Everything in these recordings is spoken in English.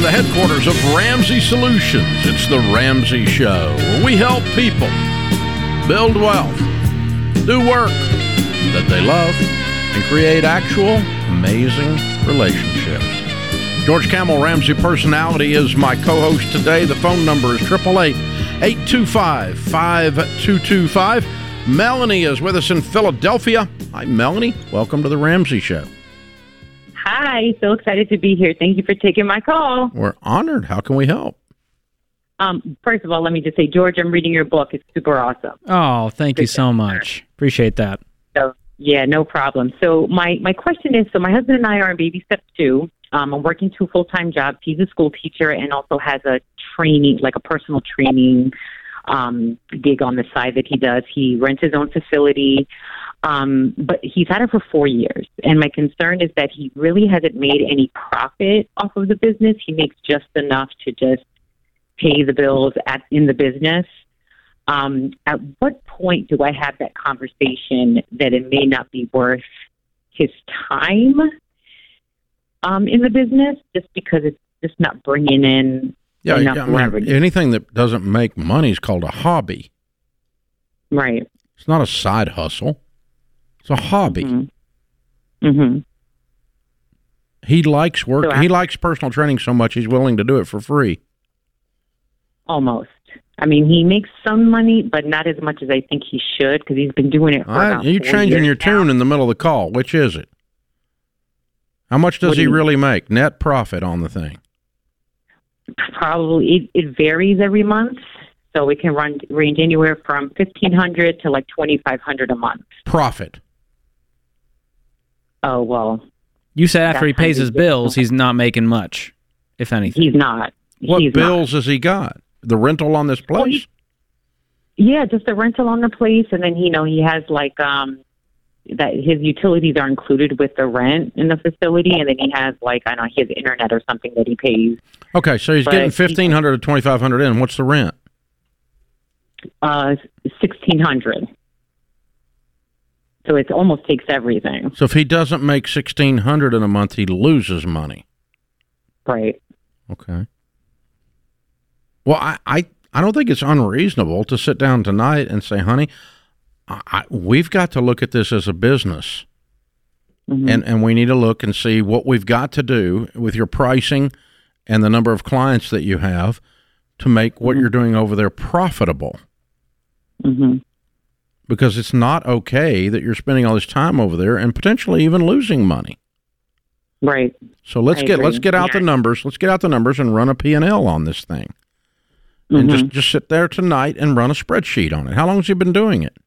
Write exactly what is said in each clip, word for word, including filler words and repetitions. From the headquarters of Ramsey Solutions, it's The Ramsey Show, where we help people build wealth, do work that they love, and create actual amazing relationships. George Campbell, Ramsey Personality, is my co-host today. The phone number is eight eight eight, eight two five, five two two five. Melanie is with us in Philadelphia. Hi, Melanie. Welcome to The Ramsey Show. Hi, so excited to be here. Thank you for taking my call. We're honored. How can we help? Um, first of all, let me just say, George, I'm reading your book. It's super awesome. Oh, thank you so much. Appreciate that. So, yeah, no problem. So my, my question is, so my husband and I are in baby step two. Um, I'm working two full-time jobs. He's a school teacher and also has a training, like a personal training um, gig on the side that he does. He rents his own facility. Um, but he's had it for four years, and my concern is that he really hasn't made any profit off of the business. He makes just enough to just pay the bills at, in the business. Um, at what point do I have that conversation that it may not be worth his time um, in the business just because it's just not bringing in yeah, enough yeah, I mean, leverage? Anything that doesn't make money is called a hobby. Right. It's not a side hustle. It's a hobby. Mm-hmm. Mm-hmm. He likes work. So I, he likes personal training so much he's willing to do it for free. Almost. I mean, he makes some money, but not as much as I think he should because he's been doing it for I, about You're changing your tune now. In the middle of the call. Which is it? How much does what he do really mean? Make? Net profit on the thing? Probably. It, it varies every month. So it can run range anywhere from fifteen hundred dollars to like twenty-five hundred dollars a month. Profit. Oh, well. You said after he pays his bills, he's not making much, if anything. He's not. What bills has he got? The rental on this place? Yeah, just the rental on the place. And then, you know, he has like um, that his utilities are included with the rent in the facility. And then he has like, I don't know, his internet or something that he pays. Okay, so he's getting fifteen hundred dollars to twenty-five hundred dollars in. What's the rent? Uh, sixteen hundred dollars. So it almost takes everything. So if he doesn't make sixteen hundred dollars in a month, he loses money. Right. Okay. Well, I, I, I don't think it's unreasonable to sit down tonight and say, honey, I, I, we've got to look at this as a business. Mm-hmm. And, and we need to look and see what we've got to do with your pricing and the number of clients that you have to make what mm-hmm. you're doing over there profitable. Mm-hmm. Because it's not okay that you're spending all this time over there and potentially even losing money. Right. So let's I get agree. let's get out yeah. the numbers. Let's get out the numbers and run a P and L on this thing. And mm-hmm. just, just sit there tonight and run a spreadsheet on it. How long has he been doing it?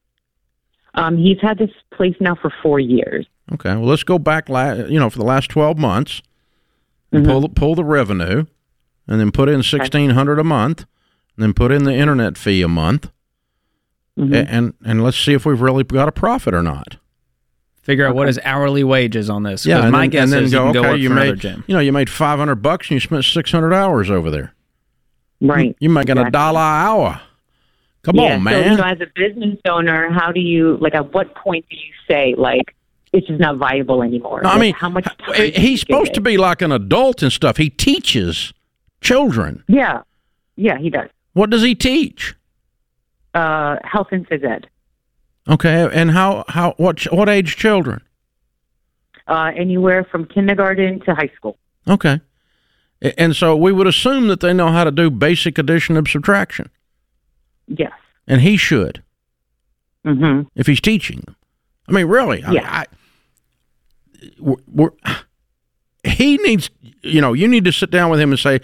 Um, he's had this place now for four years. Okay. Well, let's go back, la- you know, for the last twelve months and mm-hmm. pull the, pull the revenue and then put in sixteen hundred dollars a month and then put in the internet fee a month. Mm-hmm. And and let's see if we've really got a profit or not. Figure out okay. what is hourly wages on this. Yeah, my then, guess is go, you can okay, go work you for made, another gym. You know, you made five hundred bucks and you spent six hundred hours over there. Right. You, you're making exactly. a dollar an hour. Come yeah, on, man. So, you know, as a business owner, how do you like? At what point do you say like it's just not viable anymore? No, like, I mean, how much? Time he's supposed to be like an adult and stuff. He teaches children. Yeah. Yeah, he does. What does he teach? Uh, health and phys ed. Okay, and how, how what what age children? Uh, anywhere from kindergarten to high school. Okay, and so we would assume that they know how to do basic addition and subtraction. Yes. And he should. Mm-hmm. If he's teaching them, I mean, really, yeah. I, I, we're, we're, he needs, you know, you need to sit down with him and say,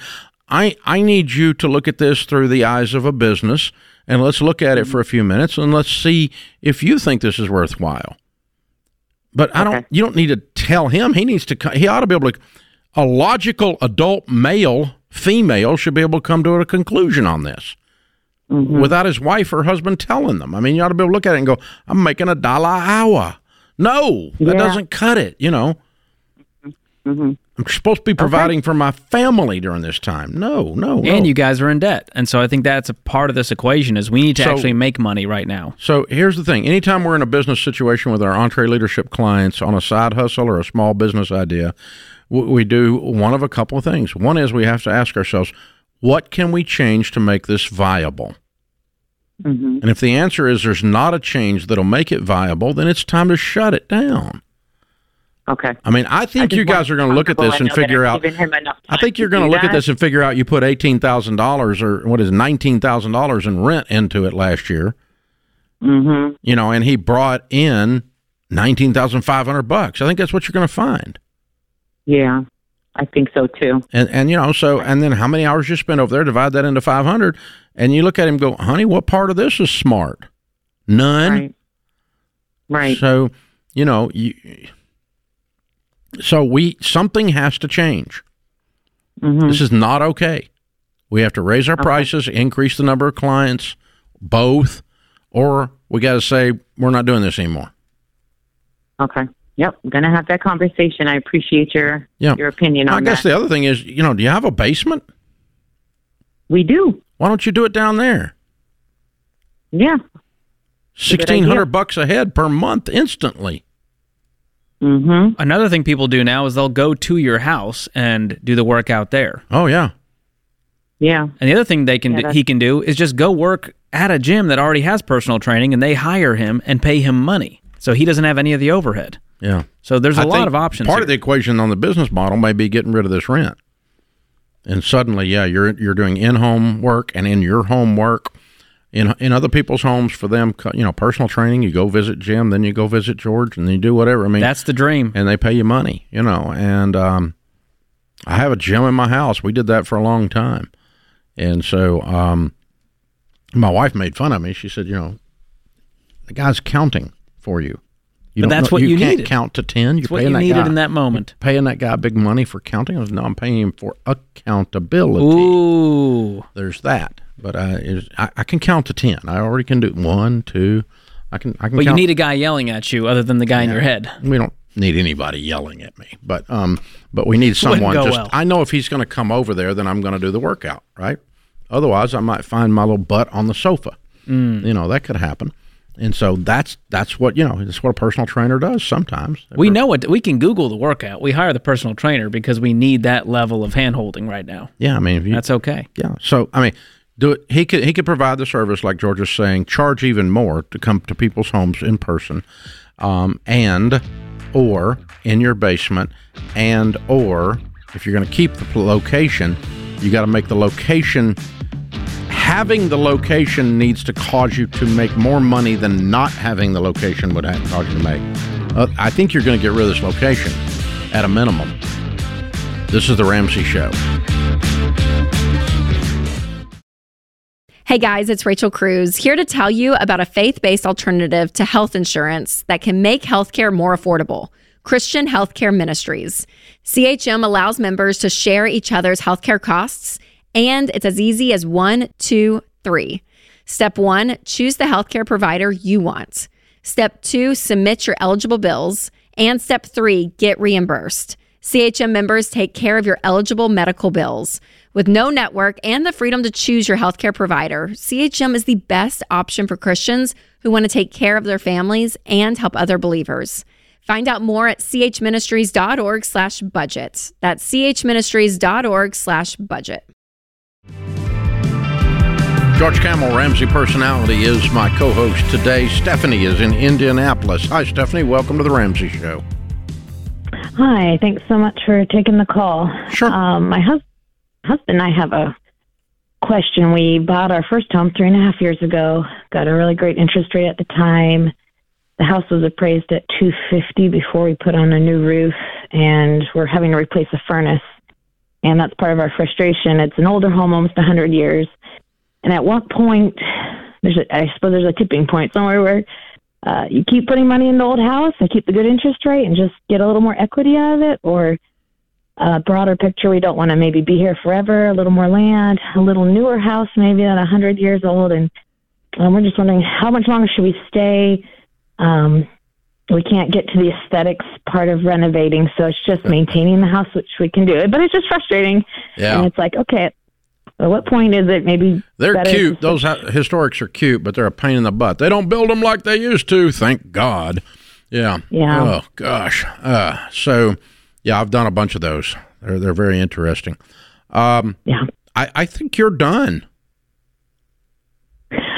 I I need you to look at this through the eyes of a business. And let's look at it for a few minutes, and let's see if you think this is worthwhile. But I don't. Okay. You don't need to tell him. He needs to. He ought to be able to. A logical adult male, female should be able to come to a conclusion on this mm-hmm. without his wife or husband telling them. I mean, you ought to be able to look at it and go, "I'm making a dollar an hour." No, yeah. that doesn't cut it. You know, mm-hmm. I'm supposed to be providing okay. for my family during this time. No, no, and no. you guys are in debt. And so I think that's a part of this equation is we need to so, actually make money right now. So here's the thing. Anytime we're in a business situation with our Entree Leadership clients on a side hustle or a small business idea, we do one of a couple of things. One is we have to ask ourselves, what can we change to make this viable? Mm-hmm. And if the answer is there's not a change that'll make it viable, then it's time to shut it down. Okay. I mean, I think I you guys are going to look at this and figure out. I think you're going to look that. at this and figure out you put eighteen thousand dollars or what is nineteen thousand dollars in rent into it last year. Mm-hmm. You know, and he brought in nineteen thousand five hundred bucks. I think that's what you're going to find. Yeah, I think so too. And and you know, so and then how many hours you spend over there? Divide that into five hundred, and you look at him and go, honey, what part of this is smart? None. Right. Right. So you know you. So we something has to change. Mm-hmm. This is not okay. We have to raise our okay. prices, increase the number of clients, both, or we got to say we're not doing this anymore. Okay. Yep. I'm going to have that conversation. I appreciate your yeah. your opinion on that. I guess that. The other thing is, you know, do you have a basement? We do. Why don't you do it down there? Yeah. sixteen hundred bucks a head per month instantly. Mm-hmm. Another thing people do now is they'll go to your house and do the work out there. Oh yeah, yeah. And the other thing they can yeah, do, he can do is just go work at a gym that already has personal training, and they hire him and pay him money, so he doesn't have any of the overhead. Yeah. So there's a I lot of options. Part here. Of the equation on the business model may be getting rid of this rent, and suddenly, yeah, you're you're doing in-home work and in your home work, in in other people's homes for them, you know, personal training. You go visit Jim, then you go visit George, and then you do whatever. I mean, that's the dream. And they pay you money, you know. And um, I have a gym in my house. We did that for a long time, and so um, my wife made fun of me. She said, you know, the guy's counting for you. You but don't that's know, what you, you can't needed. Count to ten. You're that's paying what you that needed guy, in that moment. Paying that guy big money for counting. I was, no, I'm paying him for accountability. Ooh, there's that. But I, is, I, I can count to ten. I already can do one, two. I can. I can. But count. You need a guy yelling at you, other than the guy yeah, in your head. We don't need anybody yelling at me. But um, but we need someone. Just well. I know if he's going to come over there, then I'm going to do the workout, right? Otherwise, I might find my little butt on the sofa. Mm. You know, that could happen. And so that's that's what you know. That's what a personal trainer does sometimes. We know it. We can Google the workout. We hire the personal trainer because we need that level of hand holding right now. Yeah, I mean if you, that's okay. Yeah. So I mean. Do it. He could he could provide the service like George is saying. Charge even more to come to people's homes in person, um, and or in your basement, and or if you're going to keep the location, you got to make the location. Having the location needs to cause you to make more money than not having the location would have caused you to make. Uh, I think you're going to get rid of this location at a minimum. This is the Ramsey Show. Hey guys, it's Rachel Cruz here to tell you about a faith-based alternative to health insurance that can make healthcare more affordable, Christian Healthcare Ministries. C H M allows members to share each other's healthcare costs, and it's as easy as one, two, three. Step one, choose the healthcare provider you want. Step two, submit your eligible bills. And step three, get reimbursed. C H M members take care of your eligible medical bills. With no network and the freedom to choose your healthcare provider, C H M is the best option for Christians who want to take care of their families and help other believers. Find out more at chministries.org slash budget. That's chministries.org slash budget. George Campbell, Ramsey Personality, is my co-host today. Stephanie is in Indianapolis. Hi, Stephanie. Welcome to the Ramsey Show. Hi, thanks so much for taking the call. Sure. Um, my hus- husband and I have a question. We bought our first home three and a half years ago, got a really great interest rate at the time. The house was appraised at two hundred fifty thousand dollars before we put on a new roof, and we're having to replace a furnace. And that's part of our frustration. It's an older home, almost one hundred years. And at what point, there's a, I suppose there's a tipping point somewhere where Uh, you keep putting money in the old house and keep the good interest rate and just get a little more equity out of it, or a uh, broader picture, we don't want to maybe be here forever, a little more land, a little newer house maybe at one hundred years old, and um, we're just wondering how much longer should we stay? Um, we can't get to the aesthetics part of renovating, so it's just maintaining the house, which we can do, but it's just frustrating. Yeah. And it's like, okay, at what point is it maybe they're cute? Those historics are cute, but they're a pain in the butt. They don't build them like they used to, thank God. Yeah. Yeah. Oh, gosh. Uh, so, Yeah, I've done a bunch of those. They're they're very interesting. Um, yeah, I, I think you're done.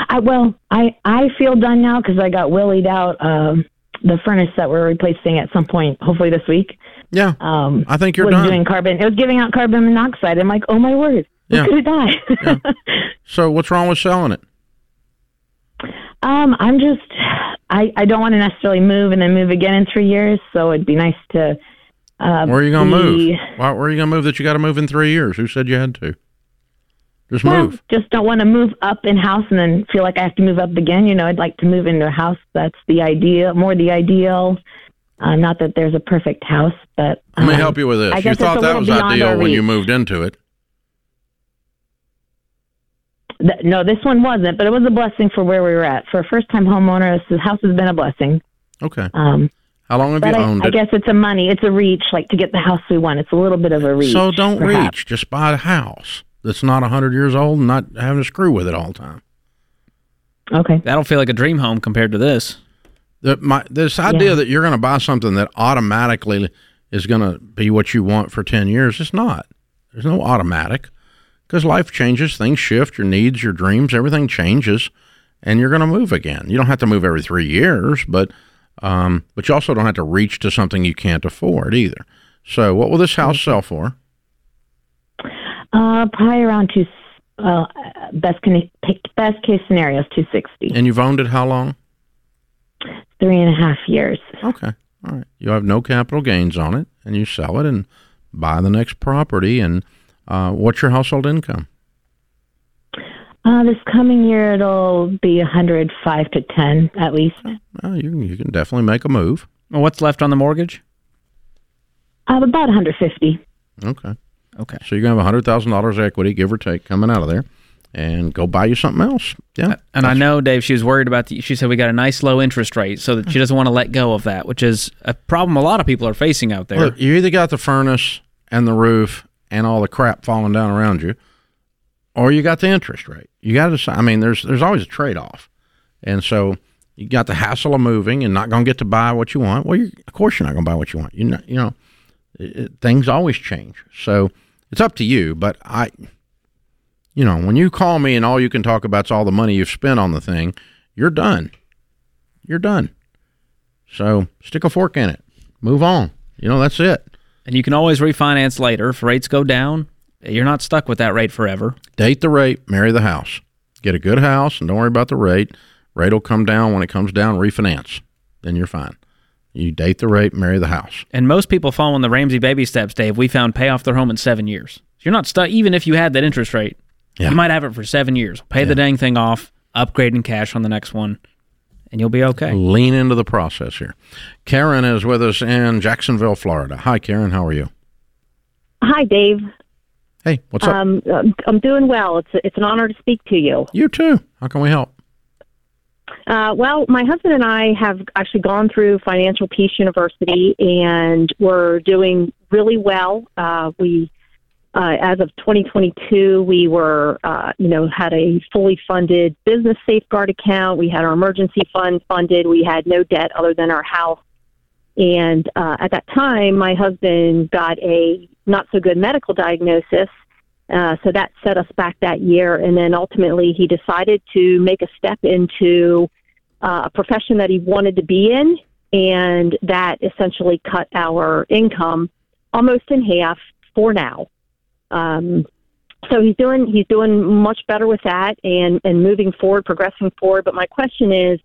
I, well, I, I feel done now because I got willied out um, the furnace that we're replacing at some point, hopefully this week. Yeah, um, I think you're was done. Doing carbon, it was giving out carbon monoxide. I'm like, oh my word, we yeah. could have died. yeah. So what's wrong with selling it? Um, I'm just, I, I don't want to necessarily move and then move again in three years. So it'd be nice to. Uh, where are you going to move? Why, where are you going to move that you got to move in three years? Who said you had to? Just well, move. Just don't want to move up in house and then feel like I have to move up again. You know, I'd like to move into a house. That's the idea, more the ideal. Uh, not that there's a perfect house, but. Um, Let me help you with this. I you thought that was ideal when you moved into it. Th- no, this one wasn't, but it was a blessing for where we were at. For a first-time homeowner, this house has been a blessing. Okay. Um, How long have you I, owned it? I guess it's a money. It's a reach, like to get the house we want. It's a little bit of a reach. So don't perhaps. reach. Just buy a house that's not one hundred years old and not having to screw with it all the time. Okay. That'll feel like a dream home compared to this. The, my, this idea yeah. that you're going to buy something that automatically is going to be what you want for ten years, it's not. There's no automatic. Because life changes, things shift, your needs, your dreams, everything changes, and you're going to move again. You don't have to move every three years, but um, but you also don't have to reach to something you can't afford either. So what will this house sell for? Uh, probably around two. Well, uh, best can, best case scenario is two sixty. And you've owned it how long? Three and a half years. Okay, all right. You have no capital gains on it, and you sell it and buy the next property and. Uh, what's your household income? Uh, this coming year, it'll be one hundred five to ten, at least. Well, you, you can definitely make a move. Well, what's left on the mortgage? Uh, about one hundred fifty. Okay. Okay. So you're going to have one hundred thousand dollars equity, give or take, coming out of there, and go buy you something else. Yeah. And I know, Dave, she was worried about the, she said we got a nice low interest rate, so that she doesn't want to let go of that, which is a problem a lot of people are facing out there. Look, you either got the furnace and the roof and all the crap falling down around you, or you got the interest rate. You got to decide. I mean, there's there's always a trade-off. And so you got the hassle of moving and not going to get to buy what you want. Well, you're, of course you're not going to buy what you want. You know, you know it, it, things always change. So it's up to you. But, I, you know, when you call me and all you can talk about is all the money you've spent on the thing, you're done. You're done. So stick a fork in it. Move on. You know, that's it. And you can always refinance later. If rates go down, you're not stuck with that rate forever. Date the rate, marry the house. Get a good house, and don't worry about the rate. Rate will come down. When it comes down, refinance. Then you're fine. You date the rate, marry the house. And most people following the Ramsey baby steps, Dave, we found pay off their home in seven years. You're not stuck, even if you had that interest rate. Yeah. You might have it for seven years. Pay yeah. the dang thing off, upgrade in cash on the next one, and you'll be okay. Lean into the process here. Karen is with us in Jacksonville, Florida. Hi, Karen. How are you? Hi, Dave. Hey, what's um, up? I'm doing well. It's it's an honor to speak to you. You too. How can we help? Uh, well, my husband and I have actually gone through Financial Peace University, and we're doing really well. Uh, we, uh, as of twenty twenty-two, we were, uh, you know, had a fully funded business safeguard account. We had our emergency fund funded. We had no debt other than our house. And uh, at that time, my husband got a not-so-good medical diagnosis, uh, so that set us back that year. And then ultimately, he decided to make a step into uh, a profession that he wanted to be in, and that essentially cut our income almost in half for now. Um, so he's doing, he's doing much better with that and, and moving forward, progressing forward. But my question is,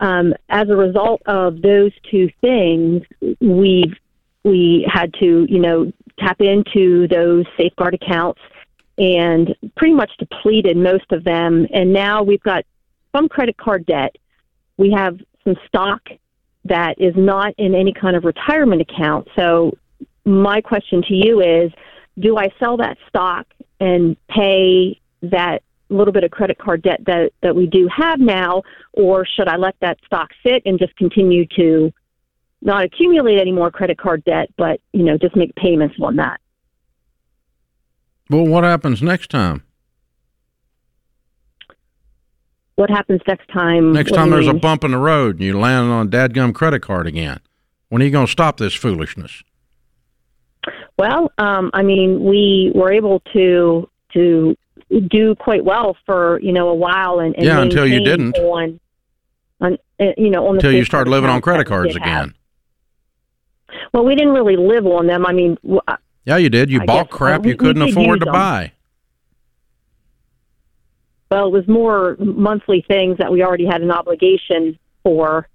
um, as a result of those two things, we've, we had to, you know, tap into those safeguard accounts and pretty much depleted most of them. And now we've got some credit card debt. We have some stock that is not in any kind of retirement account. So my question to you is, do I sell that stock and pay that little bit of credit card debt that, that we do have now, or should I let that stock sit and just continue to not accumulate any more credit card debt, but, you know, just make payments on that? Well, what happens next time? What happens next time? Next time there's a bump in the road and you land on a dadgum credit card again. When are you going to stop this foolishness? Well, um, I mean, we were able to to do quite well for, you know, a while. And, and yeah, until you didn't. On, on, you know, on the until you start living on credit cards again. Well, we didn't really live on them. I mean, I, yeah, you did. You I bought guess, crap we, you couldn't could afford to them. buy. Well, it was more monthly things that we already had an obligation for,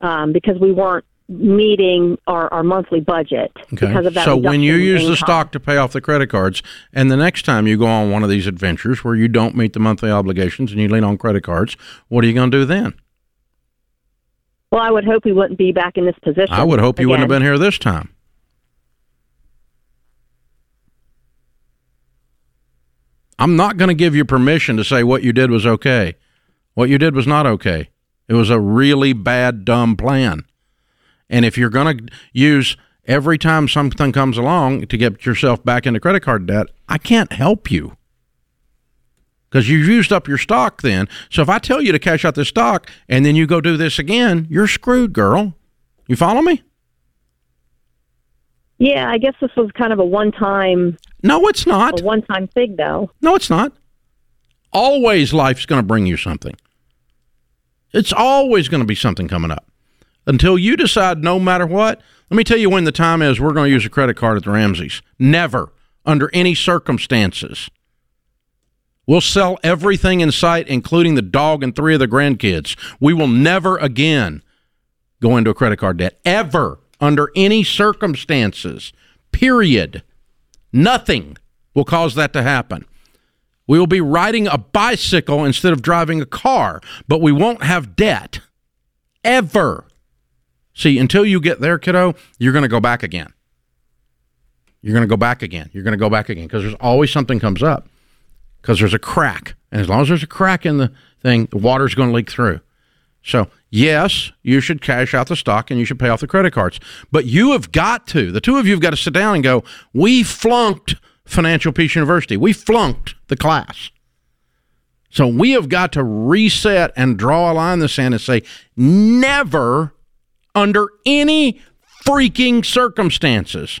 um, because we weren't meeting our, our monthly budget. Okay. Because of that. So when you use income. the stock to pay off the credit cards, and the next time you go on one of these adventures where you don't meet the monthly obligations and you lean on credit cards, what are you going to do then? Well, I would hope we wouldn't be back in this position. I would hope you again. wouldn't have been here this time. I'm not going to give you permission to say what you did was okay. What you did was not okay. It was a really bad, dumb plan. And if you're going to use every time something comes along to get yourself back into credit card debt, I can't help you because you've used up your stock then. So if I tell you to cash out this stock and then you go do this again, you're screwed, girl. You follow me? Yeah, I guess this was kind of a one-time... No, it's not. A one-time thing, though. No, it's not. Always life's going to bring you something. It's always going to be something coming up. Until you decide no matter what, let me tell you when the time is we're going to use a credit card at the Ramseys. Never, under any circumstances. We'll sell everything in sight, including the dog and three of the grandkids. We will never again go into a credit card debt, ever. Under any circumstances, period. Nothing will cause that to happen. We will be riding a bicycle instead of driving a car, but we won't have debt ever. See, until you get there, kiddo, you're going to go back again. You're going to go back again. You're going to go back again because there's always something comes up because there's a crack. And as long as there's a crack in the thing, the water's going to leak through. So, yes, you should cash out the stock and you should pay off the credit cards. But you have got to, the two of you have got to sit down and go, we flunked Financial Peace University. We flunked the class. So we have got to reset and draw a line in the sand and say, never under any freaking circumstances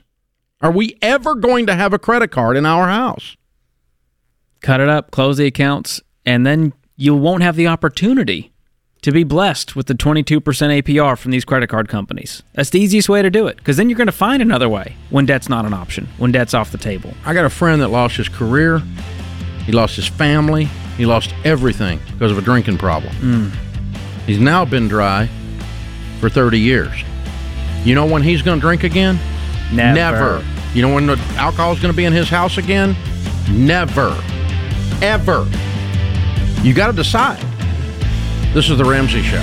are we ever going to have a credit card in our house. Cut it up, close the accounts, and then you won't have the opportunity to be blessed with the twenty-two percent A P R from these credit card companies. That's the easiest way to do it, because then you're going to find another way when debt's not an option, when debt's off the table. I got a friend that lost his career, he lost his family, he lost everything because of a drinking problem. Mm. He's now been dry for thirty years. You know when he's going to drink again? Never. Never. You know when the alcohol's going to be in his house again? Never. Ever. You got to decide. This is The Ramsey Show.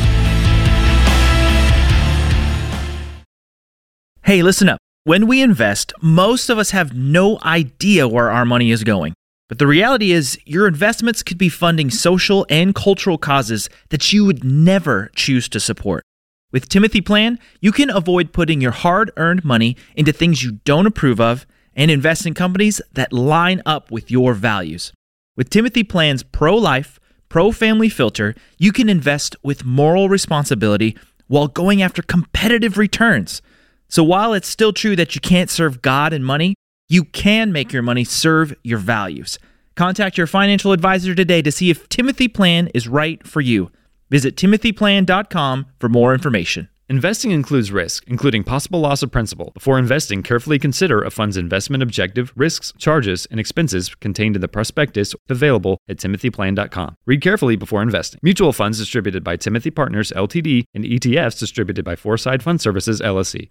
Hey, listen up. When we invest, most of us have no idea where our money is going. But the reality is, your investments could be funding social and cultural causes that you would never choose to support. With Timothy Plan, you can avoid putting your hard-earned money into things you don't approve of and invest in companies that line up with your values. With Timothy Plan's pro-life, pro-family filter, you can invest with moral responsibility while going after competitive returns. So while it's still true that you can't serve God and money, you can make your money serve your values. Contact your financial advisor today to see if Timothy Plan is right for you. Visit timothy plan dot com for more information. Investing includes risk, including possible loss of principal. Before investing, carefully consider a fund's investment objective, risks, charges, and expenses contained in the prospectus available at timothy plan dot com. Read carefully before investing. Mutual funds distributed by Timothy Partners, L T D, and E T Fs distributed by Foreside Fund Services, L L C.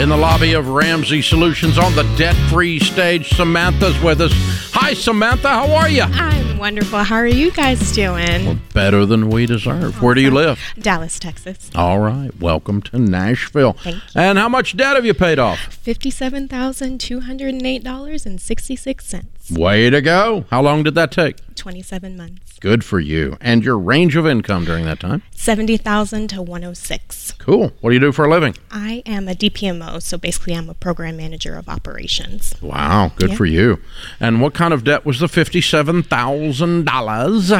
In the lobby of Ramsey Solutions on the debt-free stage, Samantha's with us. Hi, Samantha. How are you? I'm wonderful. How are you guys doing? Well, better than we deserve. Awesome. Where do you live? Dallas, Texas. All right. Welcome to Nashville. Thank you. And how much debt have you paid off? fifty-seven thousand two hundred eight dollars and sixty-six cents. Way to go. How long did that take? twenty-seven months. Good for you. And your range of income during that time? seventy thousand to one hundred six. Cool. What do you do for a living? I am a D P M O, so basically I'm a program manager of operations. Wow, good yeah. for you. And what kind of debt was the fifty-seven thousand dollars?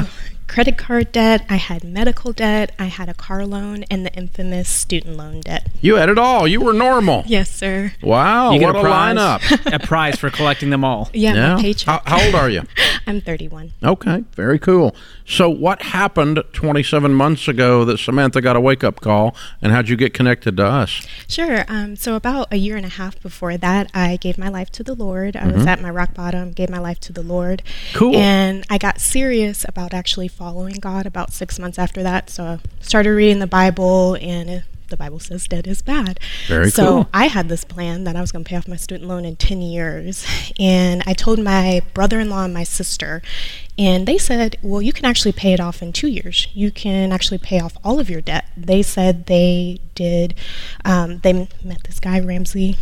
credit card debt, I had medical debt, I had a car loan, and the infamous student loan debt. You had it all. You were normal. Yes, sir. Wow, you get what a, a lineup. A prize for collecting them all. Yeah, yeah. My paycheck. How, how old are you? I'm thirty-one. Okay, very cool. So what happened twenty-seven months ago that Samantha got a wake-up call, and how'd you get connected to us? Sure. Um, so about a year and a half before that, I gave my life to the Lord. I mm-hmm. was at my rock bottom, gave my life to the Lord. Cool. And I got serious about actually following God about six months after that. So I started reading the Bible, and it, the Bible says debt is bad. Very so cool. I had this plan that I was going to pay off my student loan in ten years. And I told my brother-in-law and my sister, and they said, well, you can actually pay it off in two years. You can actually pay off all of your debt. They said they did. Um, they met this guy, Ramsey,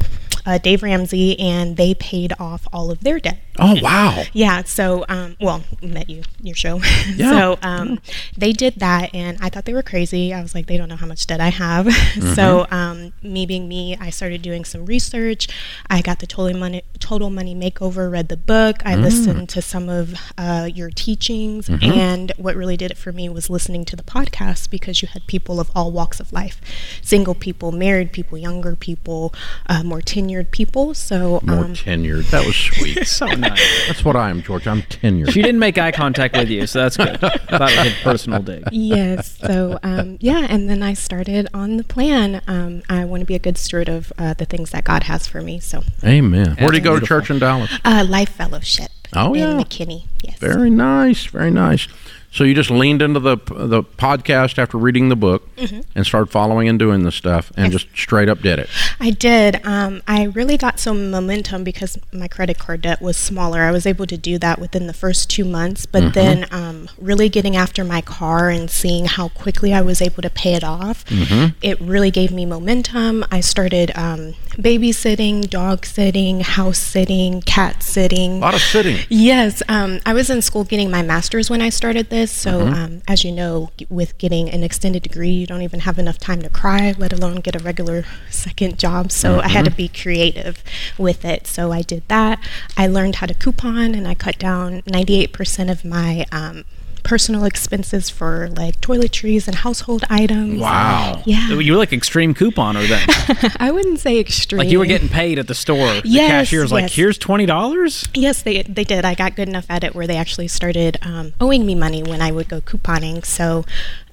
uh, Dave Ramsey, and they paid off all of their debt. Oh, wow. Yeah. So, um, well, met you, your show. Yeah. So um, they did that, and I thought they were crazy. I was like, they don't know how much debt I have. Mm-hmm. So um, me being me, I started doing some research. I got the Total Money, Total Money Makeover, read the book. I mm. listened to some of uh, your teachings, mm-hmm. and what really did it for me was listening to the podcast, because you had people of all walks of life, single people, married people, younger people, uh, more tenured people. So more um, tenured. That was sweet. So nice. That's what I am, George. I'm tenured. She didn't make eye contact with you, so that's good. That was a personal dig. Yes. So um, yeah, and then I started on the plan. Um, I want to be a good steward of uh, the things that God has for me. So amen. Where do you go to church in Dallas? Uh, Life Fellowship. Oh, in yeah. McKinney, yes. Very nice, very nice. So you just leaned into the the podcast after reading the book, mm-hmm. and started following and doing this stuff, and yes. just straight up did it. I did. Um, I really got some momentum because my credit card debt was smaller. I was able to do that within the first two months, but mm-hmm. then um, really getting after my car and seeing how quickly I was able to pay it off, mm-hmm. it really gave me momentum. I started um, babysitting, dog sitting, house sitting, cat sitting. A lot of sitting. Yes. Um, I was in school getting my master's when I started this. So, mm-hmm. um, as you know, with getting an extended degree, you don't even have enough time to cry, let alone get a regular second job. So mm-hmm. I had to be creative with it. So I did that. I learned how to coupon, and I cut down ninety-eight percent of my um, personal expenses for like toiletries and household items. Wow. Yeah. You were like extreme couponer then. I wouldn't say extreme. Like you were getting paid at the store. Yes, the cashier was yes. like, here's twenty dollars? Yes, they they did. I got good enough at it where they actually started um, owing me money when I would go couponing. So,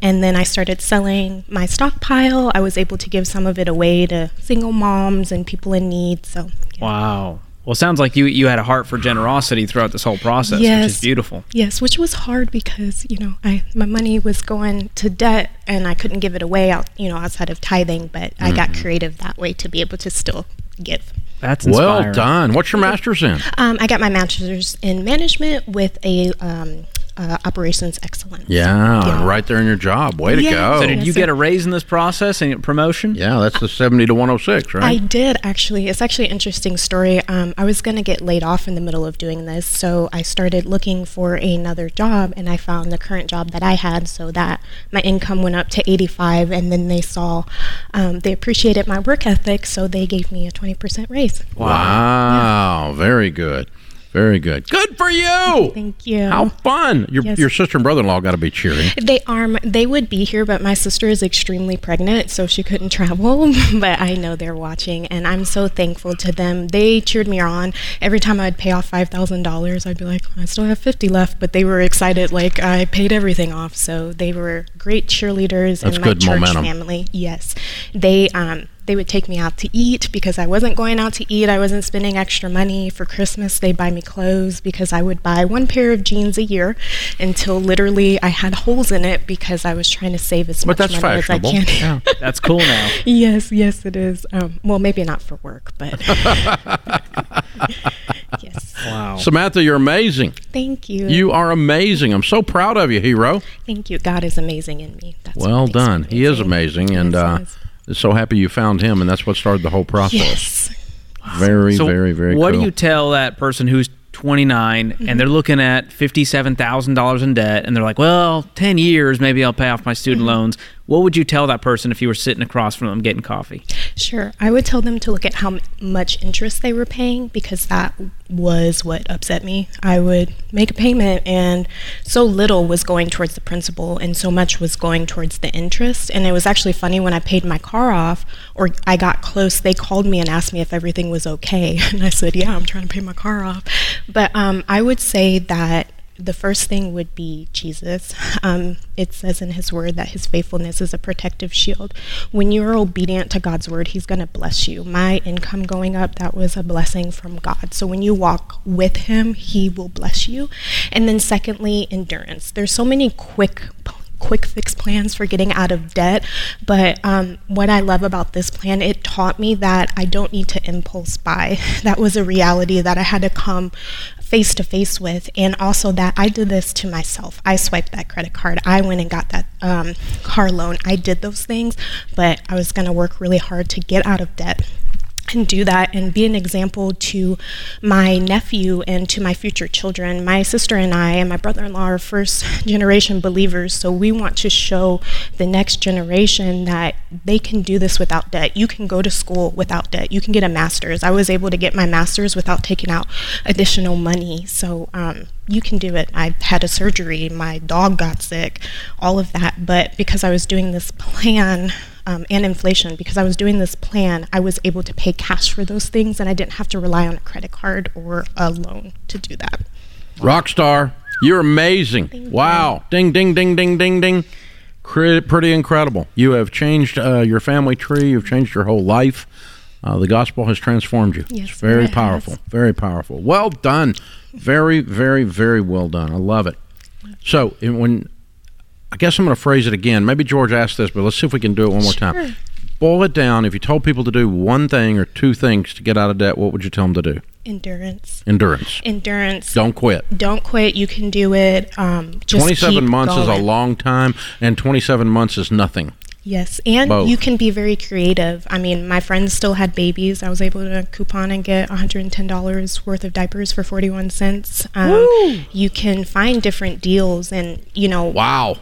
and then I started selling my stockpile. I was able to give some of it away to single moms and people in need. So. Yeah. Wow. Well, it sounds like you, you had a heart for generosity throughout this whole process, yes, which is beautiful. Yes, which was hard because, you know, I my money was going to debt and I couldn't give it away, out, you know, outside of tithing, but mm-hmm. I got creative that way to be able to still give. That's inspiring. Well done. What's your master's in? Um, I got my master's in management with a... Um, Uh, operations excellence. Yeah, yeah, right there in your job. Way to yeah. go. So did you get a raise in this process and promotion? Yeah, that's the seventy to one oh six, right? I did, actually. It's actually an interesting story. Um, I was going to get laid off in the middle of doing this, so I started looking for another job, and I found the current job that I had, so that my income went up to eighty-five, and then they saw, um, they appreciated my work ethic, so they gave me a twenty percent raise. Wow, yeah. Very good. Very good. Good for you. Thank you. How fun. Your yes. your sister and brother-in-law got to be cheering. They are. They would be here, but my sister is extremely pregnant, so she couldn't travel. But I know they're watching, and I'm so thankful to them. They cheered me on. Every time I'd pay off five thousand dollars, I'd be like, I still have fifty left, but they were excited like I paid everything off. So they were great cheerleaders. That's in my good church momentum. Family. Yes. They... um. They would take me out to eat because I wasn't going out to eat. I wasn't spending extra money. For Christmas, they'd buy me clothes because I would buy one pair of jeans a year until literally I had holes in it because I was trying to save as but much that's money as I can. Yeah, that's cool now. Yes, yes, it is. Um, well, maybe not for work, but... Yes. Wow. Samantha, you're amazing. Thank you. You are amazing. I'm so proud of you, hero. Thank you. God is amazing in me. That's well done. He is amazing. And... uh so happy you found him, and that's what started the whole process. Yes. Very, so very, very what cool. do you tell that person who's twenty-nine, mm-hmm. and they're looking at fifty-seven thousand dollars in debt, and they're like, well, ten years, maybe I'll pay off my student mm-hmm. loans. What would you tell that person if you were sitting across from them getting coffee? Sure. I would tell them to look at how much interest they were paying, because that was what upset me. I would make a payment and so little was going towards the principal and so much was going towards the interest. And it was actually funny, when I paid my car off, or I got close, they called me and asked me if everything was okay. And I said, yeah, I'm trying to pay my car off. But um, I would say that the first thing would be Jesus. Um, it says in his word that his faithfulness is a protective shield. When you're obedient to God's word, he's going to bless you. My income going up, that was a blessing from God. So when you walk with him, he will bless you. And then secondly, endurance. There's so many quick quick fix plans for getting out of debt, but um, what I love about this plan, it taught me that I don't need to impulse buy. That was a reality that I had to come face to face with, and also that I did this to myself. I swiped that credit card, I went and got that um, car loan, I did those things, but I was gonna work really hard to get out of debt and do that and be an example to my nephew and to my future children. My sister and I and my brother-in-law are first generation believers, so we want to show the next generation that they can do this without debt. You can go to school without debt. You can get a master's. I was able to get my master's without taking out additional money. So um, you can do it. I had a surgery, my dog got sick, all of that, but because I was doing this plan, Um, and inflation, because I was doing this plan, I was able to pay cash for those things, and I didn't have to rely on a credit card or a loan to do that. Rockstar, you're amazing. Thank wow. You. Ding, ding, ding, ding, ding, ding. Pretty incredible. You have changed uh, your family tree. You've changed your whole life. Uh, the gospel has transformed you. Yes, it's very powerful. Has. Very powerful. Well done. Very, very, very well done. I love it. So, and when... I guess I'm going to phrase it again. Maybe George asked this, but let's see if we can do it one more sure. time. Boil it down. If you told people to do one thing or two things to get out of debt, what would you tell them to do? Endurance. Endurance. Endurance. Don't quit. Don't quit. You can do it. Um, just twenty-seven months going. Is a long time, and twenty-seven months is nothing. Yes, and Both. You can be very creative. I mean, my friends still had babies. I was able to coupon and get one hundred ten dollars worth of diapers for forty-one cents. Um, you can find different deals, and, you know. Wow.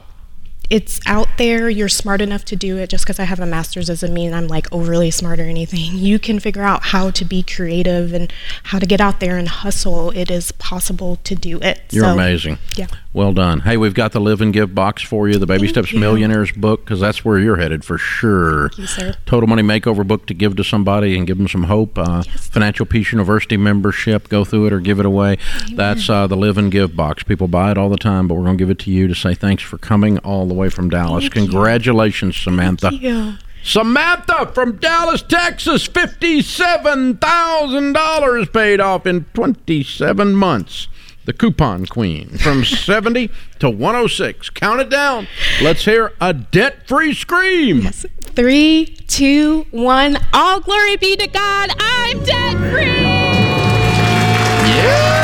It's out there. You're smart enough to do it. Just because I have a master's doesn't mean I'm like overly smart or anything. You can figure out how to be creative and how to get out there and hustle. It is possible to do it. You're so amazing. Yeah. Well done. Hey, we've got the Live and Give box for you, the Baby Thank Steps you. Millionaires book, because that's where you're headed for sure. Thank you, sir. Total Money Makeover book to give to somebody and give them some hope. Uh, yes. Financial Peace University membership, go through it or give it away. Amen. That's uh, the Live and Give box. People buy it all the time, but we're going to give it to you to say thanks for coming all the way from Dallas. Thank Congratulations, you. Samantha. Thank you. Samantha from Dallas, Texas, fifty-seven thousand dollars paid off in twenty-seven months. The coupon queen from seventy to one oh six. Count it down. Let's hear a debt-free scream. Yes. Three, two, one. All glory be to God. I'm debt-free. Yeah.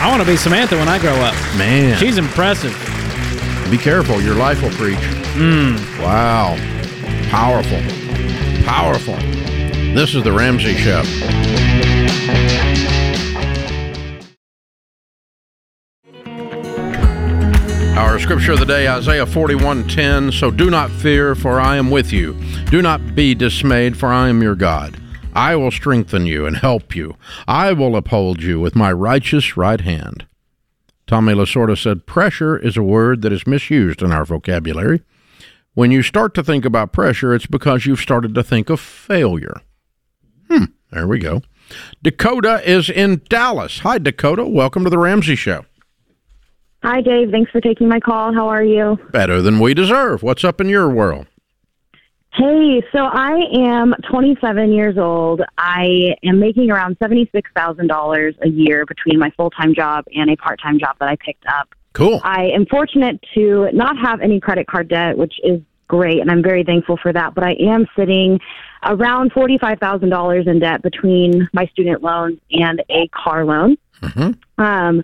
I want to be Samantha when I grow up. Man. She's impressive. Be careful. Your life will preach. Mm. Wow. Powerful. Powerful. This is The Ramsey Show. Our scripture of the day, Isaiah forty-one ten. So do not fear, for I am with you. Do not be dismayed, for I am your God. I will strengthen you and help you. I will uphold you with my righteous right hand. Tommy Lasorda said, pressure is a word that is misused in our vocabulary. When you start to think about pressure, it's because you've started to think of failure. Hmm, there we go. Dakota is in Dallas. Hi, Dakota. Welcome to The Ramsey Show. Hi, Dave. Thanks for taking my call. How are you? Better than we deserve. What's up in your world? Hey, so I am twenty-seven years old. I am making around seventy-six thousand dollars a year between my full-time job and a part-time job that I picked up. Cool. I am fortunate to not have any credit card debt, which is great, and I'm very thankful for that, but I am sitting around forty-five thousand dollars in debt between my student loans and a car loan. Mm-hmm. Um,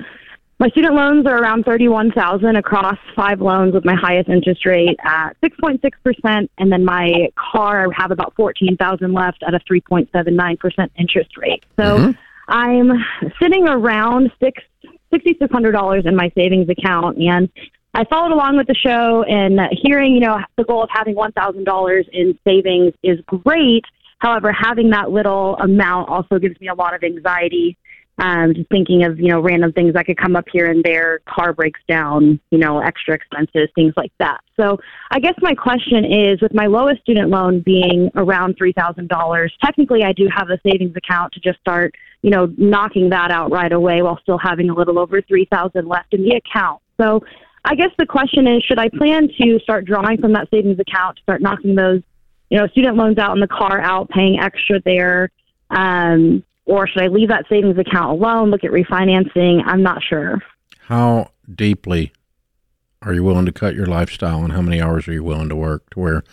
my student loans are around thirty-one thousand dollars across five loans, with my highest interest rate at six point six percent, and then my car, I have about fourteen thousand dollars left at a three point seven nine percent interest rate. So mm-hmm. I'm sitting around six thousand dollars six thousand six hundred dollars in my savings account, and I followed along with the show, and hearing, you know, the goal of having one thousand dollars in savings is great. However, having that little amount also gives me a lot of anxiety. Um, just thinking of, you know, random things that could come up here and there, car breaks down, you know, extra expenses, things like that. So I guess my question is, with my lowest student loan being around three thousand dollars, technically I do have a savings account to just start, you know, knocking that out right away while still having a little over three thousand dollars left in the account. So I guess the question is, should I plan to start drawing from that savings account, to start knocking those, you know, student loans out and the car out, paying extra there, um, or should I leave that savings account alone, look at refinancing? I'm not sure. How deeply are you willing to cut your lifestyle, and how many hours are you willing to work to where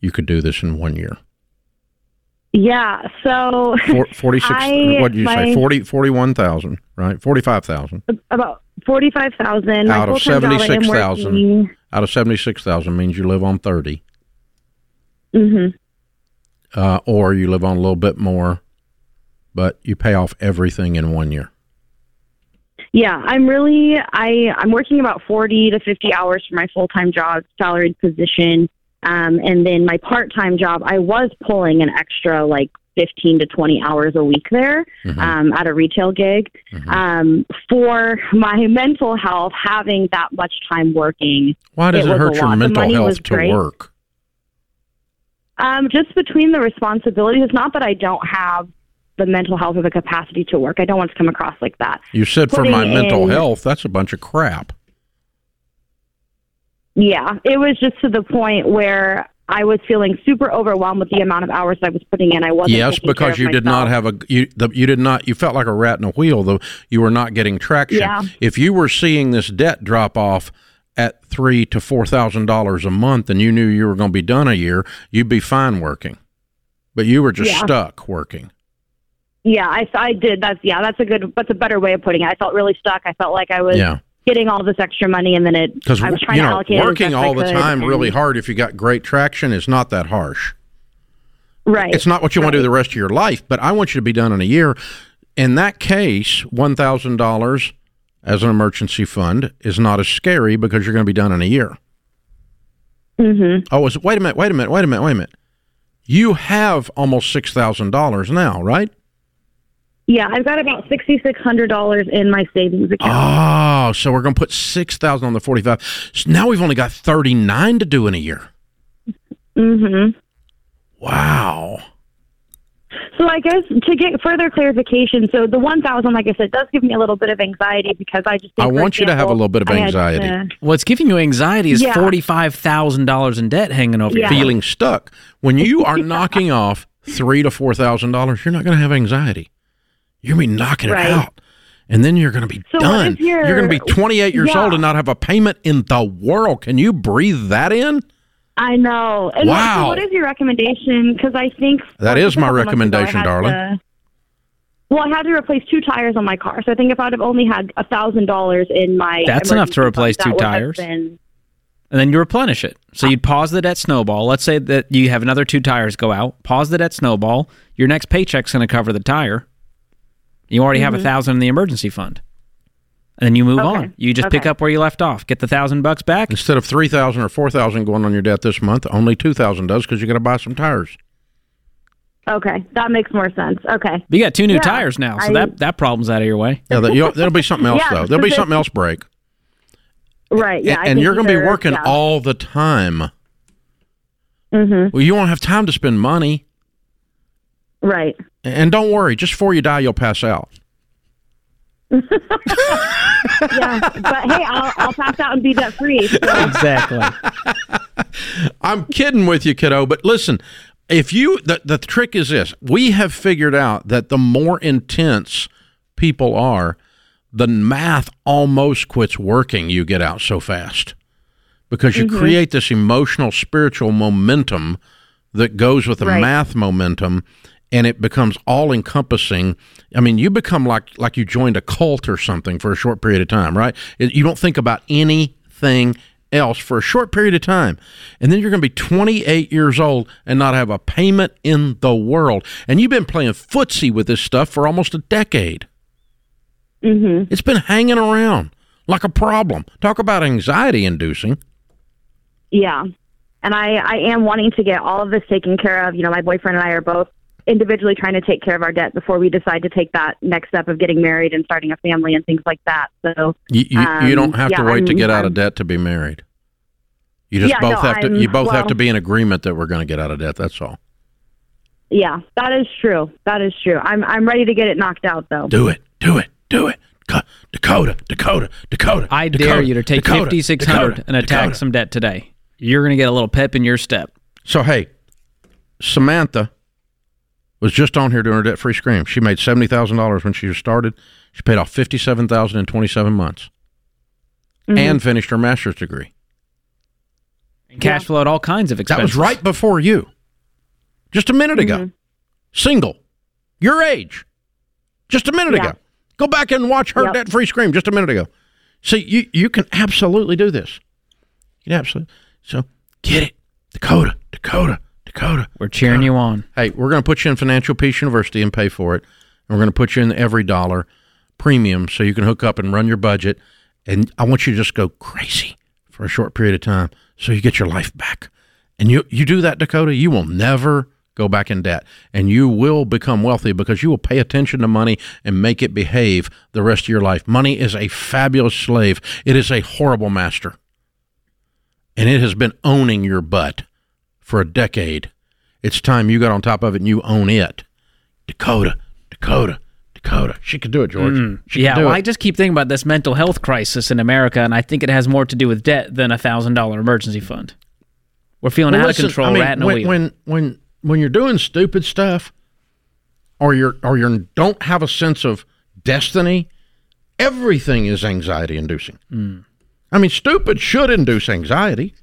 you could do this in one year? Yeah, so... forty-six I, what did you my, say? forty forty-one thousand, right? forty-five thousand. About forty-five thousand. Out of seventy-six thousand. Out of seventy-six thousand means you live on thirty. Mm-hmm. Uh, or you live on a little bit more, but you pay off everything in one year. Yeah, I'm really, I, I'm working about forty to fifty hours for my full-time job, salaried position. Um, and then my part-time job, I was pulling an extra like fifteen to twenty hours a week there, mm-hmm. um, at a retail gig. Mm-hmm. Um, for my mental health, having that much time working. Why does it, it hurt your mental health to great. work? Um, just between the responsibilities. It's not that I don't have the mental health or the capacity to work. I don't want to come across like that. You said Putting for my in, mental health, that's a bunch of crap. Yeah, it was just to the point where I was feeling super overwhelmed with the amount of hours I was putting in. I wasn't. Yes, because you did myself. not have a you. The, you did not. You felt like a rat in a wheel. Though you were not getting traction. Yeah. If you were seeing this debt drop off at three to four thousand dollars a month, and you knew you were going to be done a year, you'd be fine working. But you were just yeah. stuck working. Yeah, I, I did. That's yeah. That's a good. That's a better way of putting it. I felt really stuck. I felt like I was. Yeah. Getting all this extra money, and then it because I was trying you know, to allocate working all the time really hard. If you got great traction, it's not that harsh, right? It's not what you right. want to do the rest of your life, but I want you to be done in a year. In that case, one thousand dollars as an emergency fund is not as scary because you're going to be done in a year. Mm-hmm. Oh, so wait a minute, wait a minute, wait a minute, wait a minute. You have almost six thousand dollars now, right? Yeah, I've got about six thousand six hundred dollars in my savings account. Oh, so we're going to put six thousand dollars on the forty-five. So now we've only got thirty-nine to do in a year. Mm-hmm. Wow. So I guess to get further clarification, so the one thousand dollars, like I said, does give me a little bit of anxiety because I just think, I want example, you to have a little bit of anxiety. To, What's giving you anxiety is yeah. forty-five thousand dollars in debt hanging over yeah. you. Feeling stuck. When you are yeah. knocking off three thousand to four thousand dollars, you're not going to have anxiety. You're going to be knocking right. it out, and then you're going to be so done. You're, you're going to be twenty-eight years yeah. old and not have a payment in the world. Can you breathe that in? I know. And wow. So what is your recommendation? Because I think... That is my recommendation, darling. To, well, I had to replace two tires on my car, so I think if I would have only had one thousand dollars in my... That's enough to replace two tires. Been, and then you replenish it. So you'd pause the debt snowball. Let's say that you have another two tires go out. Pause the debt snowball. Your next paycheck's going to cover the tire. You already mm-hmm. have a thousand dollars in the emergency fund. And then you move okay. on. You just okay. pick up where you left off. Get the one thousand dollars bucks back. Instead of three thousand dollars or four thousand dollars going on your debt this month, only two thousand dollars does because you got to buy some tires. Okay. That makes more sense. Okay. But you got two new yeah. tires now, so I, that, that problem's out of your way. Yeah, that, you, There'll be something else, yeah, though. There'll be something else break. Right. Yeah. And, and you're going to be working yeah. all the time. Mm-hmm. Well, you won't have time to spend money. Right. And don't worry, just before you die, you'll pass out. Yeah, but hey, I'll, I'll pass out and be debt-free. So. Exactly. I'm kidding with you, kiddo, but listen, if you, the, the trick is this. We have figured out that the more intense people are, the math almost quits working. You get out so fast because you mm-hmm. create this emotional, spiritual momentum that goes with the right. math momentum, and it becomes all-encompassing. I mean, you become like like you joined a cult or something for a short period of time, right? You don't think about anything else for a short period of time. And then you're going to be twenty-eight years old and not have a payment in the world. And you've been playing footsie with this stuff for almost a decade. Mm-hmm. It's been hanging around like a problem. Talk about anxiety-inducing. Yeah, and I, I am wanting to get all of this taken care of. You know, my boyfriend and I are both individually trying to take care of our debt before we decide to take that next step of getting married and starting a family and things like that. So You, you, um, you don't have yeah, to wait I'm, to get out I'm, of debt to be married. You just yeah, both no, have to. I'm, you both well, have to be in agreement that we're going to get out of debt. That's all. Yeah, that is true. That is true. I'm I'm ready to get it knocked out, though. Do it. Do it. Do it. Dakota. Dakota. Dakota. I Dakota, dare you to take fifty-six hundred and attack Dakota. some debt today. You're going to get a little pep in your step. So hey, Samantha was just on here doing her debt-free scream. She made seventy thousand dollars when she started. She paid off fifty-seven thousand dollars in twenty-seven months, mm-hmm. and finished her master's degree. And cash yeah. flowed all kinds of expenses. That was right before you, just a minute ago. Mm-hmm. Single, your age, just a minute yeah. ago. Go back and watch her yep. debt-free scream just a minute ago. See, you, you can absolutely do this. You can absolutely. So get it, Dakota, Dakota. Dakota. We're cheering Dakota. you on. Hey, we're going to put you in Financial Peace University and pay for it. And we're going to put you in the Every Dollar Premium so you can hook up and run your budget. And I want you to just go crazy for a short period of time so you get your life back. And you you do that, Dakota, you will never go back in debt. And you will become wealthy because you will pay attention to money and make it behave the rest of your life. Money is a fabulous slave. It is a horrible master. And it has been owning your butt for a decade. It's time you got on top of it and you own it. Dakota, Dakota, Dakota. She could do it, George. Mm, she yeah, do well, it. I just keep thinking about this mental health crisis in America, and I think it has more to do with debt than a one thousand dollars emergency fund. We're feeling well, out listen, of control, I mean, rat in a when, wheel. When, when, when you're doing stupid stuff or you or you don't have a sense of destiny, everything is anxiety-inducing. Mm. I mean, stupid should induce anxiety.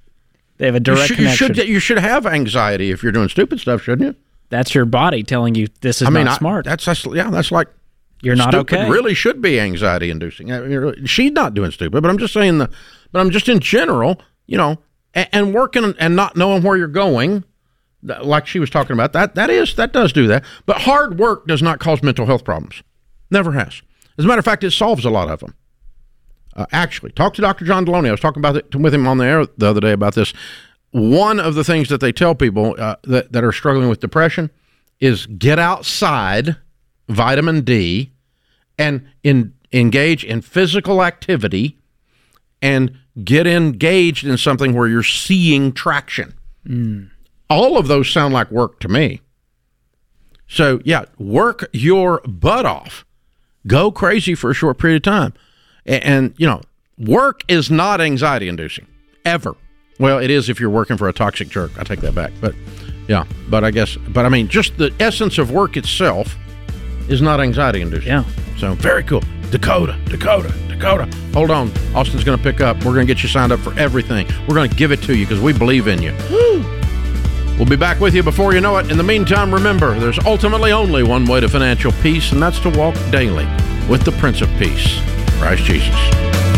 They have a direct you should, connection. You should, you should have anxiety if you're doing stupid stuff, shouldn't you? That's your body telling you this is I mean, not I, smart. That's, that's yeah, that's like you're not stupid okay. Really should be anxiety inducing. I mean, she's not doing stupid, but I'm just saying the, but I'm just in general, you know, and, and working and not knowing where you're going, like she was talking about. That that is that does do that, but hard work does not cause mental health problems. Never has. As a matter of fact, it solves a lot of them. Uh, actually, talk to Doctor John Deloney. I was talking about it with him on the air the other day about this. One of the things that they tell people uh, that, that are struggling with depression is get outside, vitamin D, and in, engage in physical activity and get engaged in something where you're seeing traction. Mm. All of those sound like work to me. So, yeah, work your butt off. Go crazy for a short period of time. And, you know, work is not anxiety-inducing, ever. Well, it is if you're working for a toxic jerk. I take that back. But, yeah, but I guess, but I mean, just the essence of work itself is not anxiety-inducing. Yeah. So, very cool. Dakota, Dakota, Dakota. Hold on. Austin's going to pick up. We're going to get you signed up for everything. We're going to give it to you because we believe in you. Woo! We'll be back with you before you know it. In the meantime, remember, there's ultimately only one way to financial peace, and that's to walk daily with the Prince of Peace, Christ Jesus.